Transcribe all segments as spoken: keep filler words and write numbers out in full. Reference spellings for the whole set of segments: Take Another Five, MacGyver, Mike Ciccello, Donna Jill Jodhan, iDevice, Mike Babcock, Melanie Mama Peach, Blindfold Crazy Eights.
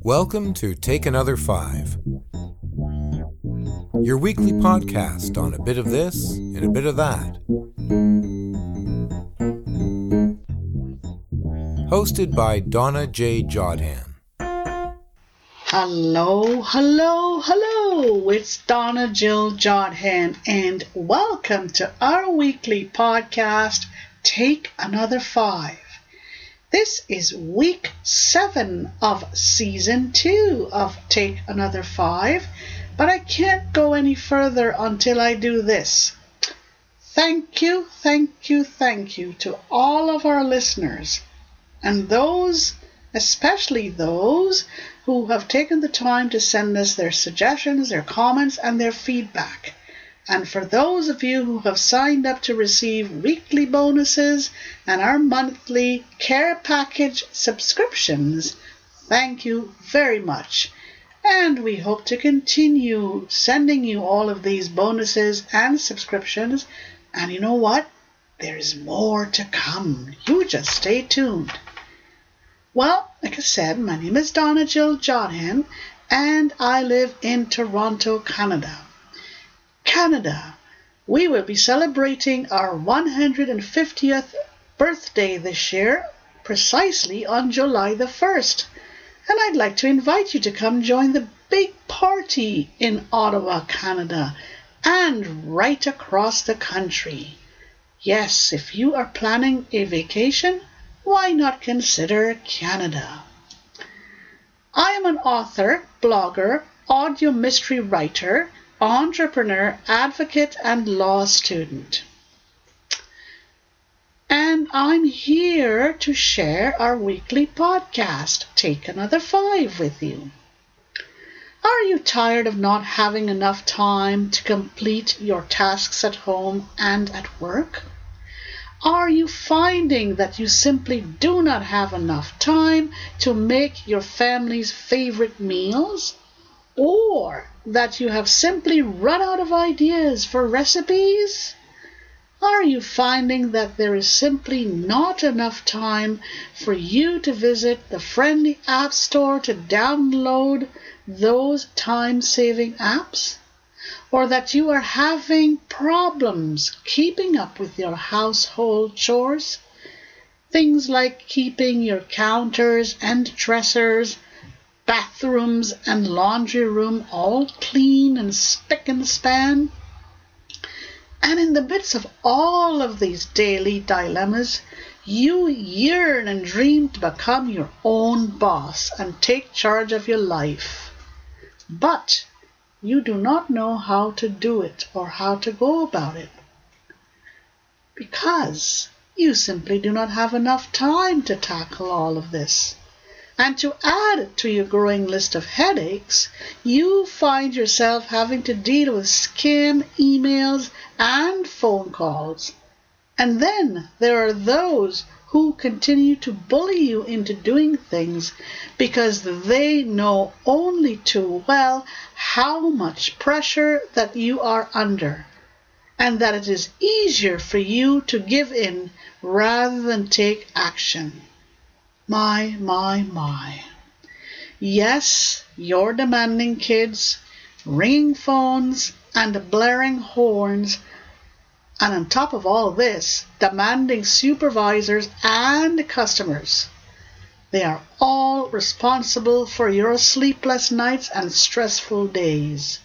Welcome to Take Another Five, your weekly podcast on a bit of this and a bit of that. Hosted by Donna J. Jodhan. Hello, hello, hello. It's Donna Jill Jodhan, and welcome to our weekly podcast, Take Another Five. This is week seven of season two of Take Another Five, but I can't go any further until I do this. Thank you, thank you, thank you to all of our listeners and those, especially those, who have taken the time to send us their suggestions, their comments, and their feedback. And for those of you who have signed up to receive weekly bonuses and our monthly care package subscriptions, thank you very much. And we hope to continue sending you all of these bonuses and subscriptions. And you know what? There is more to come. You just stay tuned. Well, like I said, my name is Donna Jill Jodhan, and I live in Toronto, Canada. Canada, we will be celebrating our one hundred fiftieth birthday this year, precisely on July the first. And I'd like to invite you to come join the big party in Ottawa, Canada, and right across the country. Yes, if you are planning a vacation, why not consider Canada? I am an author, blogger, audio mystery writer, entrepreneur, advocate, and law student. And I'm here to share our weekly podcast, Take Another Five, with you. Are you tired of not having enough time to complete your tasks at home and at work? Are you finding that you simply do not have enough time to make your family's favorite meals? Or that you have simply run out of ideas for recipes? Are you finding that there is simply not enough time for you to visit the friendly app store to download those time-saving apps? Or that you are having problems keeping up with your household chores? Things like keeping your counters and dressers, bathrooms and laundry room all clean and spick and span. And in the midst of all of these daily dilemmas, you yearn and dream to become your own boss and take charge of your life. But you do not know how to do it or how to go about it, because you simply do not have enough time to tackle all of this. And to add to your growing list of headaches, you find yourself having to deal with scam emails and phone calls. And then there are those who continue to bully you into doing things because they know only too well how much pressure that you are under, and that it is easier for you to give in rather than take action. My, my, my. Yes, your demanding kids, ringing phones, and blaring horns, and on top of all this, demanding supervisors and customers. They are all responsible for your sleepless nights and stressful days.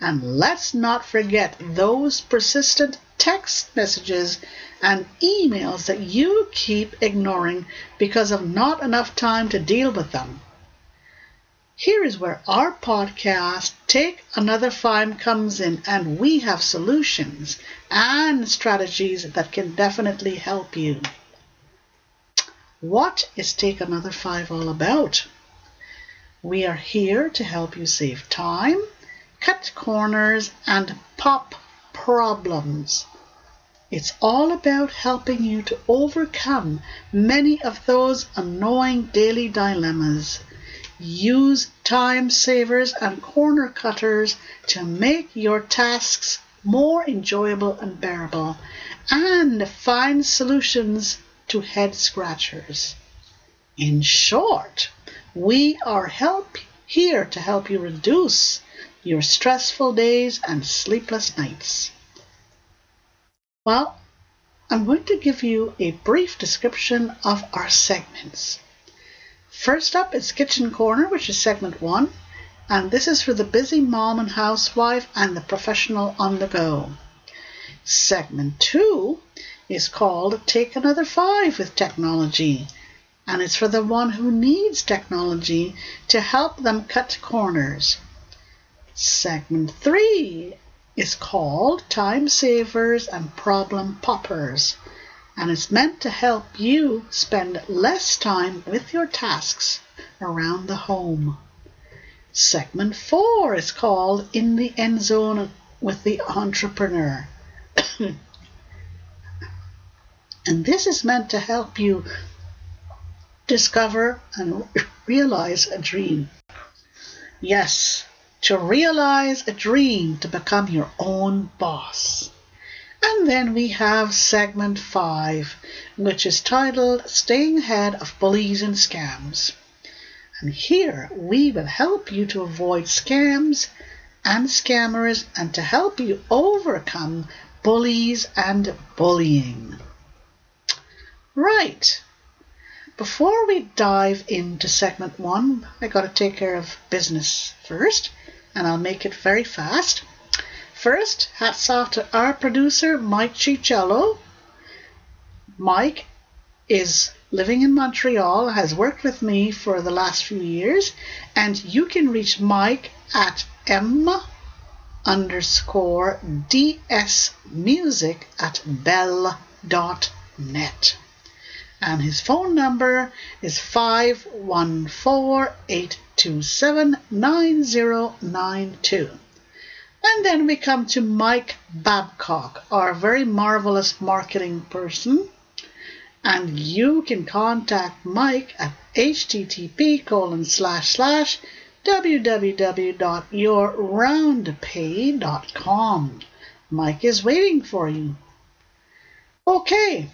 And let's not forget those persistent text messages and emails that you keep ignoring because of not enough time to deal with them. Here is where our podcast, Take Another Five, comes in, and we have solutions and strategies that can definitely help you. What is Take Another Five all about? We are here to help you save time, cut corners, and pop problems. It's all about helping you to overcome many of those annoying daily dilemmas. Use time savers and corner cutters to make your tasks more enjoyable and bearable, and find solutions to head scratchers. In short, we are help here to help you reduce your stressful days and sleepless nights. Well, I'm going to give you a brief description of our segments. First up is Kitchen Corner, which is segment one, and this is for the busy mom and housewife and the professional on the go. Segment two is called Take Another Five with Technology, and it's for the one who needs technology to help them cut corners. Segment three is called Time Savers and Problem Poppers, and it's meant to help you spend less time with your tasks around the home. Segment four is called In the End Zone with the Entrepreneur. And this is meant to help you discover and realize a dream. Yes, to realize a dream to become your own boss. And then we have segment five, which is titled Staying Ahead of Bullies and Scams. And here we will help you to avoid scams and scammers and to help you overcome bullies and bullying. Right. Before we dive into segment one, I got to take care of business first, and I'll make it very fast. First, hats off to our producer, Mike Ciccello. Mike is living in Montreal, has worked with me for the last few years, and you can reach Mike at m underscore dsmusic at bell dot net. And his phone number is five one four, eight two seven, nine zero nine two. And then we come to Mike Babcock, our very marvelous marketing person. And you can contact Mike at h t t p colon slash slash w w w dot your round pay dot com. Mike is waiting for you. Okay,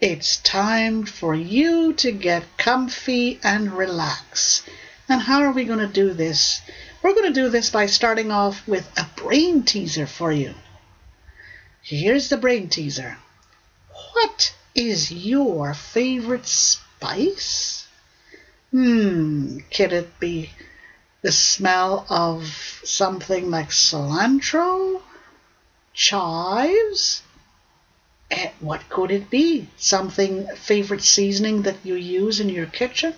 it's time for you to get comfy and relax. And how are we going to do this? We're going to do this by starting off with a brain teaser for you. Here's the brain teaser. What is your favorite spice? Hmm, could it be the smell of something like cilantro, chives? And what could it be? Something, favorite seasoning that you use in your kitchen?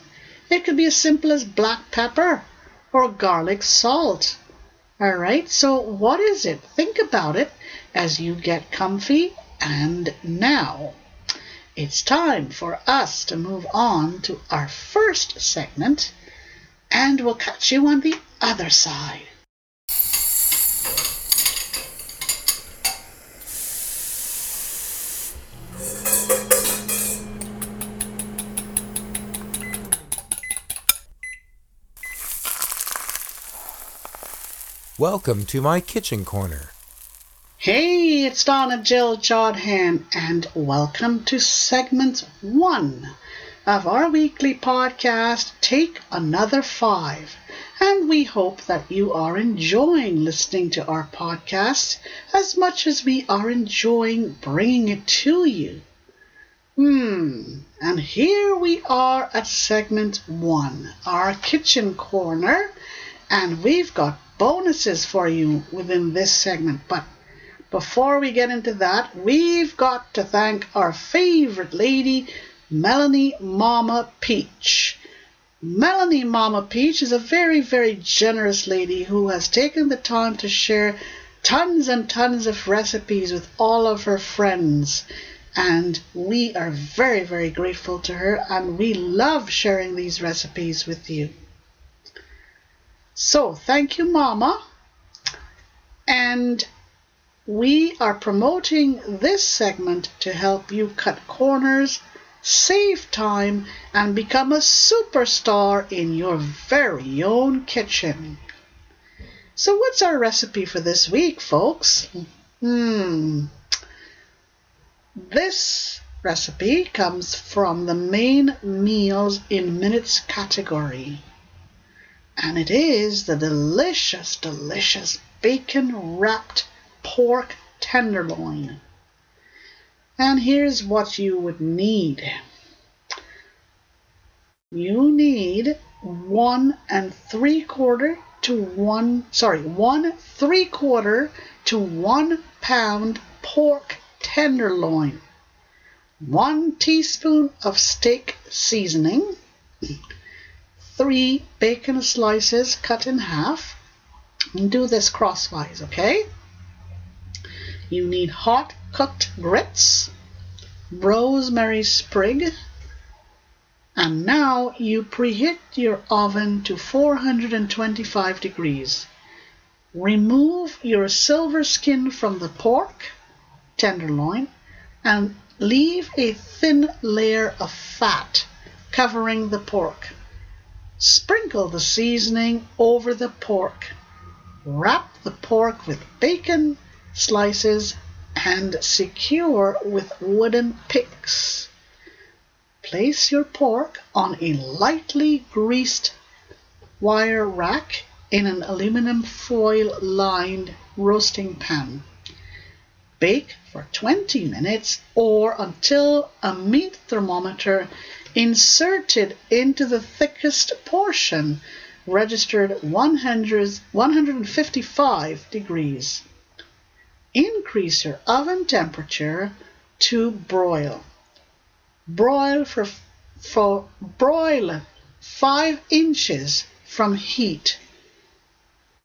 It could be as simple as black pepper or garlic salt. All right, so what is it? Think about it as you get comfy. And now it's time for us to move on to our first segment, and we'll catch you on the other side. Welcome to my kitchen corner. Hey, it's Donna Jill Jodhan, and welcome to segment one of our weekly podcast, Take Another Five. And we hope that you are enjoying listening to our podcast as much as we are enjoying bringing it to you. Hmm, and here we are at segment one, our kitchen corner, and we've got bonuses for you within this segment. But before we get into that, we've got to thank our favorite lady, Melanie Mama Peach. Melanie Mama Peach is a very, very generous lady who has taken the time to share tons and tons of recipes with all of her friends. And we are very, very grateful to her, and we love sharing these recipes with you. So, thank you, Mama. And we are promoting this segment to help you cut corners, save time, and become a superstar in your very own kitchen. So, what's our recipe for this week, folks? Hmm. This recipe comes from the main meals in minutes category, and it is the delicious, delicious bacon-wrapped pork tenderloin. And here's what you would need. You need one and three quarter to one, sorry, one three quarter to one pound pork tenderloin, one teaspoon of steak seasoning, three bacon slices cut in half, and do this crosswise, okay? You need hot cooked grits, rosemary sprig, and now you preheat your oven to four hundred twenty-five degrees. Remove your silver skin from the pork tenderloin and leave a thin layer of fat covering the pork. Sprinkle the seasoning over the pork. Wrap the pork with bacon slices and secure with wooden picks. Place your pork on a lightly greased wire rack in an aluminum foil-lined roasting pan. Bake for twenty minutes or until a meat thermometer inserted into the thickest portion registered one hundred fifty-five degrees. Increase your oven temperature to broil. Broil for, for broil five inches from heat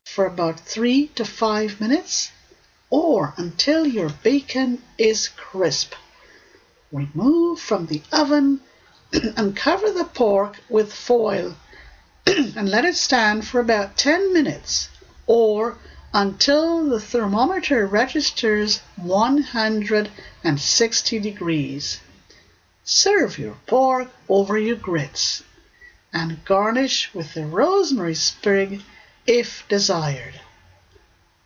for about three to five minutes or until your bacon is crisp. Remove from the oven and cover the pork with foil and let it stand for about ten minutes or until the thermometer registers one hundred sixty degrees. Serve your pork over your grits and garnish with a rosemary sprig if desired.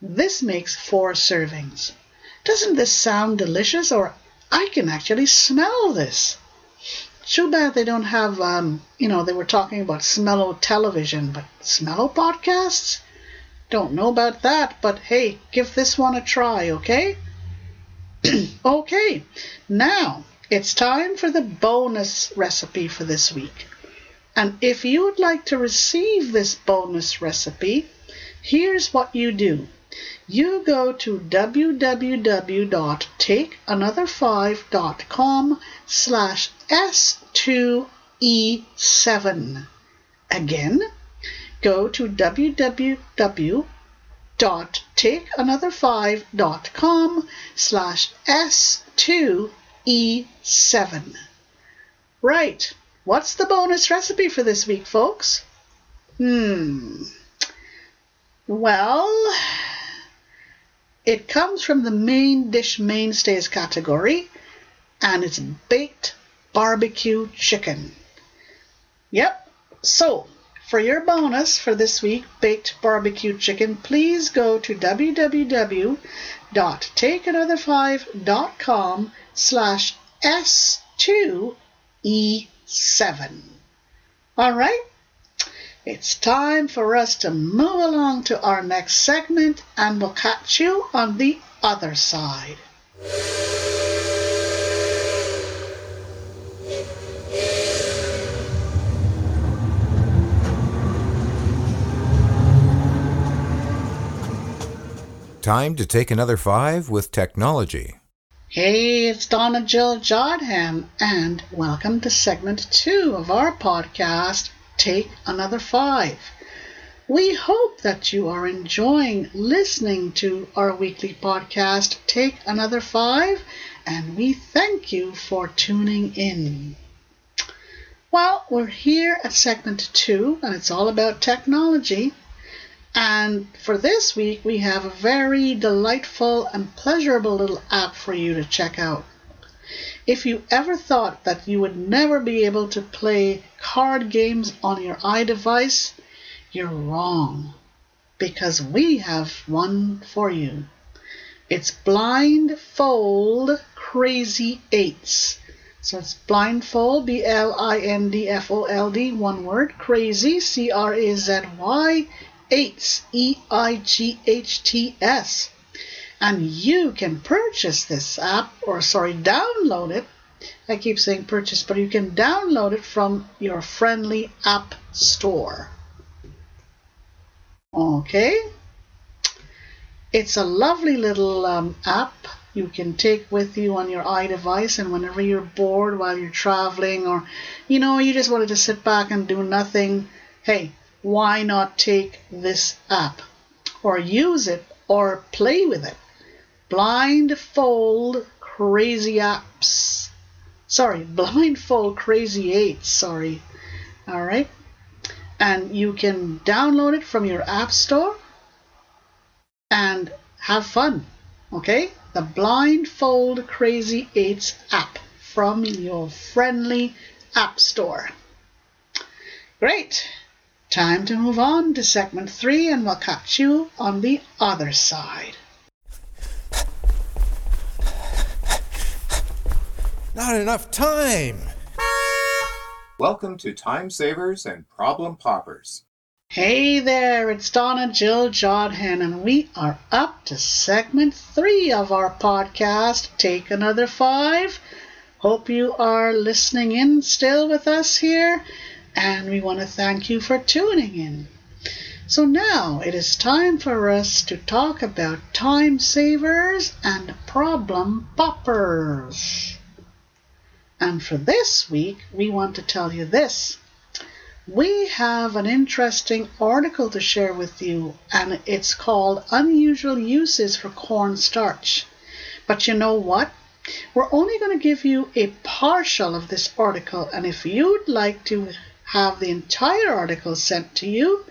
This makes four servings. Doesn't this sound delicious? Or I can actually smell this. Too bad they don't have, um, you know, they were talking about smell-o television, but smell-o podcasts? Don't know about that, but hey, give this one a try, okay? Okay, now it's time for the bonus recipe for this week. And if you would like to receive this bonus recipe, here's what you do. You go to w w w dot take another five dot com slash S two E seven. Again, go to w w w dot take another five dot com slash S two E seven. Right, what's the bonus recipe for this week, folks? Hmm. Well, it comes from the main dish mainstays category, and it's baked barbecue chicken. Yep, so for your bonus for this week, baked barbecue chicken, please go to w w w dot take another five dot com slash S two E seven. All right, it's time for us to move along to our next segment, and we'll catch you on the other side. Time to take another five with technology. Hey, it's Donna Jill Jodhan, and welcome to segment two of our podcast, Take Another Five. We hope that you are enjoying listening to our weekly podcast, Take Another Five, and we thank you for tuning in. Well, we're here at segment two, and it's all about technology. And for this week, we have a very delightful and pleasurable little app for you to check out. If you ever thought that you would never be able to play card games on your iDevice, you're wrong, because we have one for you. It's Blindfold Crazy Eights, So it's blindfold, B L I N D F O L D, one word, crazy, C R A Z Y, eights, E I G H T S. And you can purchase this app, or sorry, download it. I keep saying purchase, but you can download it from your friendly app store. Okay. It's a lovely little um, app you can take with you on your iDevice, and whenever you're bored while you're traveling, or, you know, you just wanted to sit back and do nothing, hey, why not take this app or use it or play with it? Blindfold Crazy Apps. Sorry, Blindfold Crazy Eights, sorry. All right. And you can download it from your app store and have fun, okay? The Blindfold Crazy Eights app from your friendly app store. Great. Time to move on to segment three, and we'll catch you on the other side. Not enough time. Welcome to Time Savers and Problem Poppers. Hey there, it's Donna Jill Jodhan, and we are up to segment three of our podcast, Take Another Five. Hope you are listening in still with us here, and we want to thank you for tuning in. So now it is time for us to talk about time savers and problem poppers. And for this week, we want to tell you this. We have an interesting article to share with you, and it's called Unusual Uses for Cornstarch. But you know what? We're only going to give you a partial of this article, and if you'd like to have the entire article sent to you,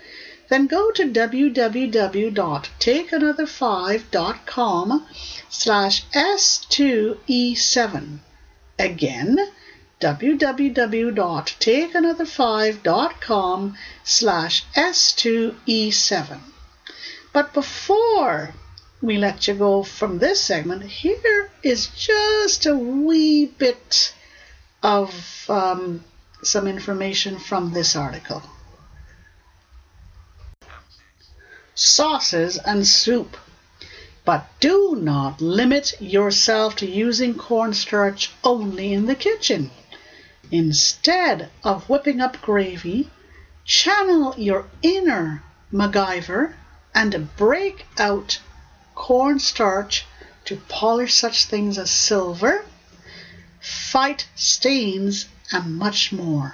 then go to w w w dot take another five dot com slash S two E seven. Again, w w w dot take another five dot com slash S two E seven. But before we let you go from this segment, here is just a wee bit of um, some information from this article. Sauces and soup. But do not limit yourself to using cornstarch only in the kitchen. Instead of whipping up gravy, channel your inner MacGyver and break out cornstarch to polish such things as silver, fight stains, and much more.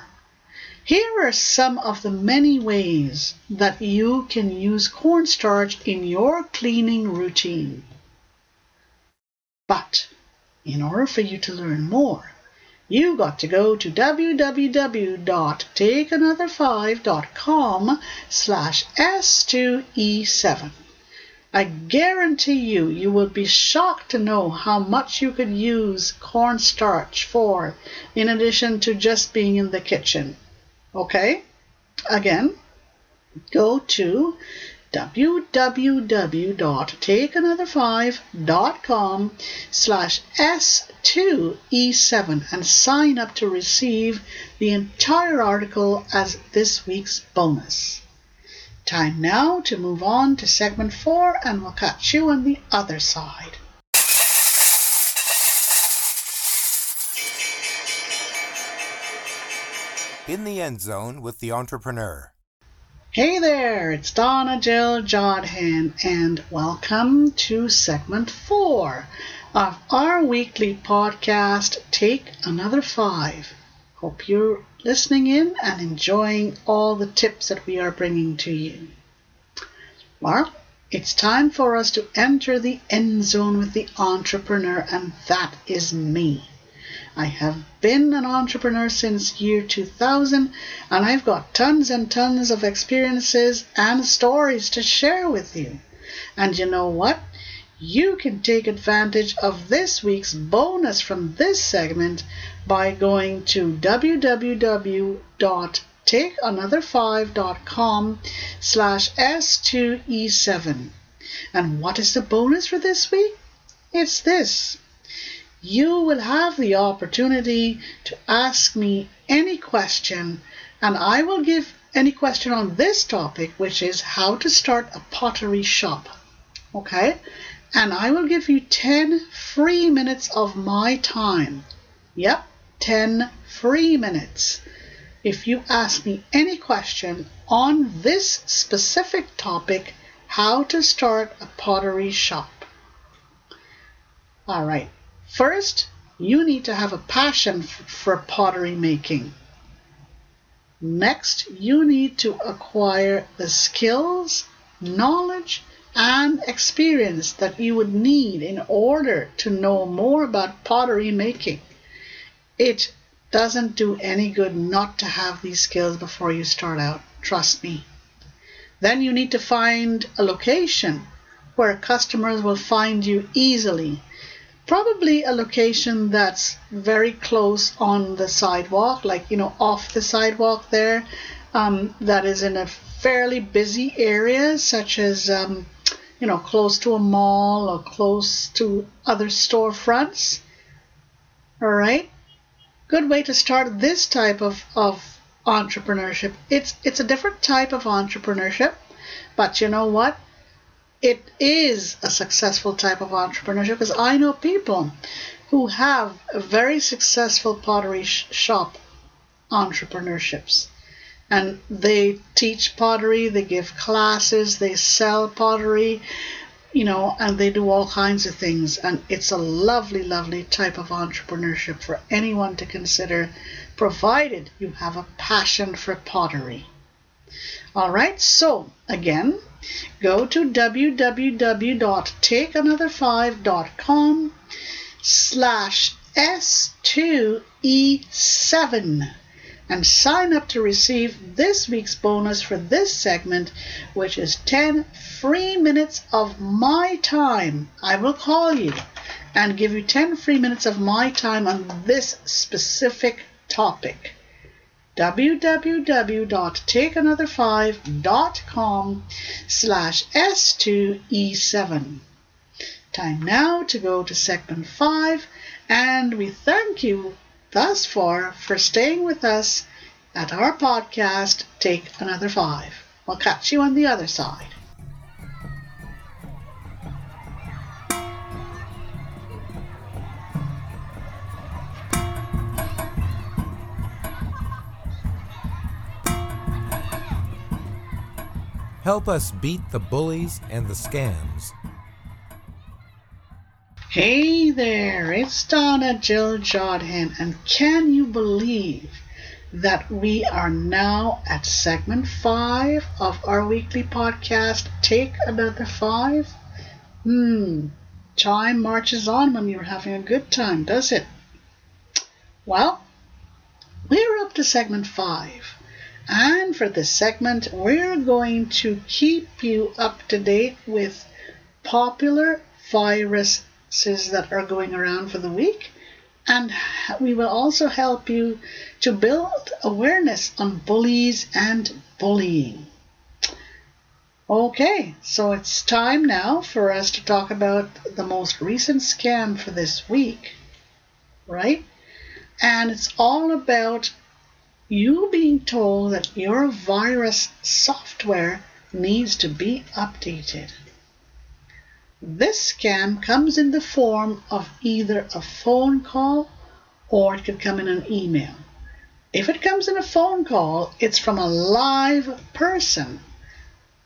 Here are some of the many ways that you can use cornstarch in your cleaning routine. But in order for you to learn more, you got to go to w w w dot take another five dot com slash S two E seven. I guarantee you, you will be shocked to know how much you could use cornstarch for, in addition to just being in the kitchen. Okay, again, go to w w w dot take another five dot com slash S two E seven and sign up to receive the entire article as this week's bonus. Time now to move on to segment four, and we'll catch you on the other side. In the End Zone with the Entrepreneur. Hey there, it's Donna Jill Jodhan, and welcome to segment four of our weekly podcast, Take Another Five. Hope you're listening in and enjoying all the tips that we are bringing to you. Well, it's time for us to enter the End Zone with the Entrepreneur, and that is me. I have been an entrepreneur since year two thousand, and I've got tons and tons of experiences and stories to share with you. And you know what? You can take advantage of this week's bonus from this segment by going to w w w dot take another five dot com slash S two E seven. And what is the bonus for this week? It's this. you will have the opportunity to ask me any question, and I will give any question on this topic, which is how to start a pottery shop. Okay? And I will give you ten free minutes of my time. Yep, ten free minutes. If you ask me any question on this specific topic, how to start a pottery shop. All right. First, you need to have a passion for pottery making. Next, you need to acquire the skills, knowledge, and experience that you would need in order to know more about pottery making. It doesn't do any good not to have these skills before you start out, trust me. Then you need to find a location where customers will find you easily. Probably a location that's very close on the sidewalk, like, you know, off the sidewalk there, um, that is in a fairly busy area, such as, um, you know, close to a mall or close to other storefronts. All right. Good way to start this type of, of entrepreneurship. It's, it's a different type of entrepreneurship, but you know what? It is a successful type of entrepreneurship, because I know people who have a very successful pottery sh- shop entrepreneurships, and they teach pottery, they give classes, they sell pottery, you know, and they do all kinds of things. And it's a lovely, lovely type of entrepreneurship for anyone to consider, provided you have a passion for pottery. All right, so again, go to www.takeanother5.com slash S two E seven and sign up to receive this week's bonus for this segment, which is ten free minutes of my time. I will call you and give you ten free minutes of my time on this specific topic. www.takeanother5.com slash S two E seven. Time now to go to segment five, and we thank you thus far for staying with us at our podcast, Take Another Five. We'll catch you on the other side. Help us beat the bullies and the scams. Hey there, it's Donna Jill Jodhan, and can you believe that we are now at segment five of our weekly podcast, Take Another Five? Hmm, time marches on when you're having a good time, does it? Well, we're up to segment five. And for this segment, we're going to keep you up to date with popular viruses that are going around for the week. And we will also help you to build awareness on bullies and bullying. Okay, so it's time now for us to talk about the most recent scam for this week, right? And it's all about you being told that your virus software needs to be updated. This scam comes in the form of either a phone call, or it could come in an email. If it comes in a phone call, it's from a live person,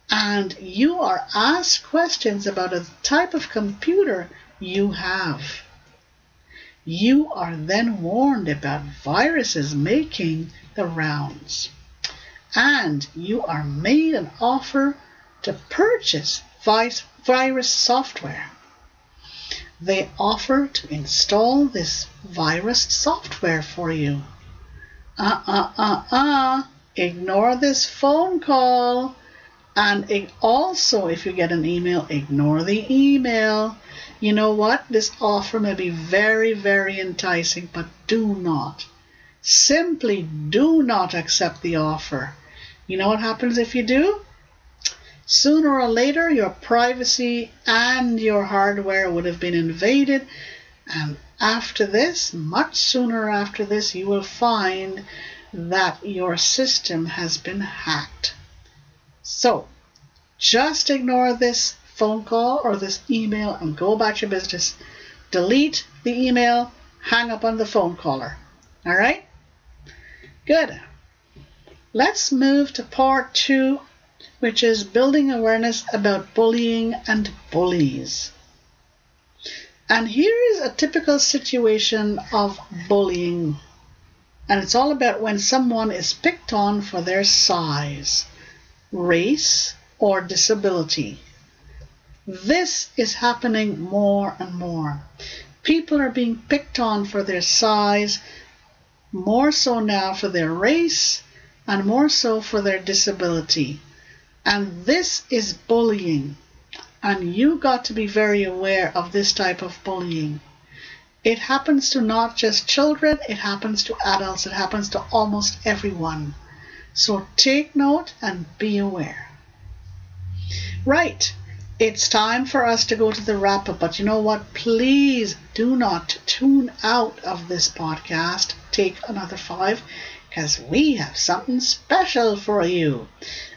and you are asked questions about a type of computer you have. You are then warned about viruses making the rounds, and you are made an offer to purchase virus software. They offer to install this virus software for you. Uh uh uh uh. Ignore this phone call, and also if you get an email, ignore the email. You know what? This offer may be very, very enticing, but do not. Simply do not accept the offer. You know what happens if you do? Sooner or later, your privacy and your hardware would have been invaded, and After this, much sooner after this, you will find that your system has been hacked. So just ignore this phone call or this email and go about your business. Delete the email, hang up on the phone caller. All right? Good. Let's move to part two, which is building awareness about bullying and bullies. And here is a typical situation of bullying. And it's all about when someone is picked on for their size, race, or disability. This is happening more and more. People are being picked on for their size, more so now for their race, and more so for their disability. And this is bullying. And you got to be very aware of this type of bullying. It happens to not just children, it happens to adults, it happens to almost everyone. So take note and be aware. Right, it's time for us to go to the wrap-up, but you know what? Please do not tune out of this podcast, Take Another Five, because we have something special for you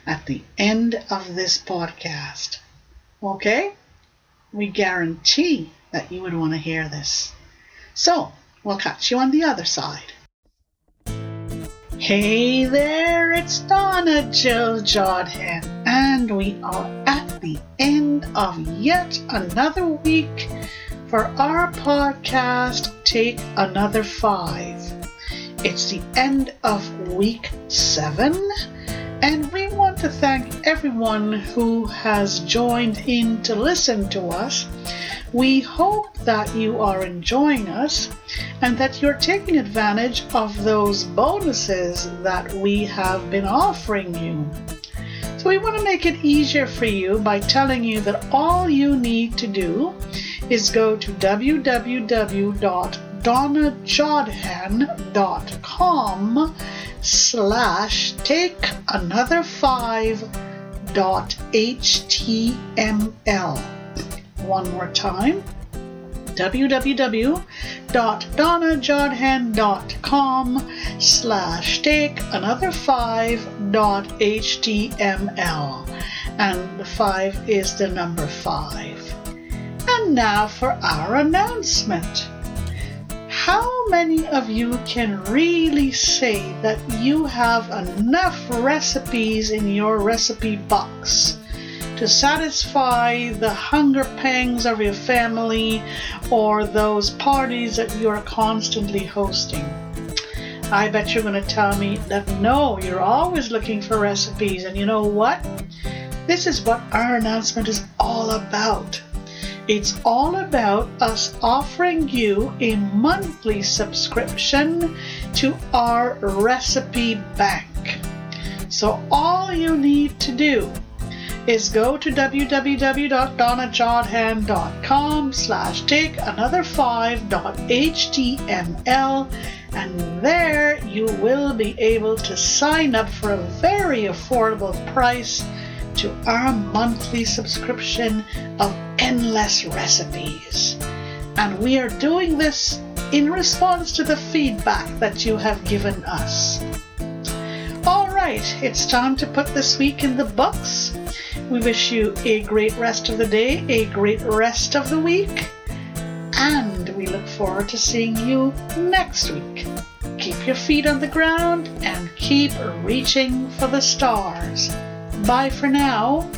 at the end of this podcast. Okay? We guarantee that you would want to hear this. So, we'll catch you on the other side. Hey there, it's Donna Jill Jodhan, and we are at the end of yet another week for our podcast, Take Another Five. It's the end of week seven, and we want to thank everyone who has joined in to listen to us. We hope that you are enjoying us and that you're taking advantage of those bonuses that we have been offering you. So we want to make it easier for you by telling you that all you need to do is go to www.donna jodhan dot com slash take another five dot html. One more time, www.donnajodhan.com slash take another five dot html. And the five is the number five. And now for our announcement. How many of you can really say that you have enough recipes in your recipe box to satisfy the hunger pangs of your family or those parties that you are constantly hosting? I bet you're going to tell me that no, you're always looking for recipes. And you know what? This is what our announcement is all about. It's all about us offering you a monthly subscription to our recipe bank. So all you need to do is go to www.donnajodhan.com slash take another five.html, and there you will be able to sign up for a very affordable price to our monthly subscription of endless recipes. And we are doing this in response to the feedback that you have given us. All right, it's time to put this week in the books. We wish you a great rest of the day, a great rest of the week, and we look forward to seeing you next week. Keep your feet on the ground and keep reaching for the stars. Bye for now.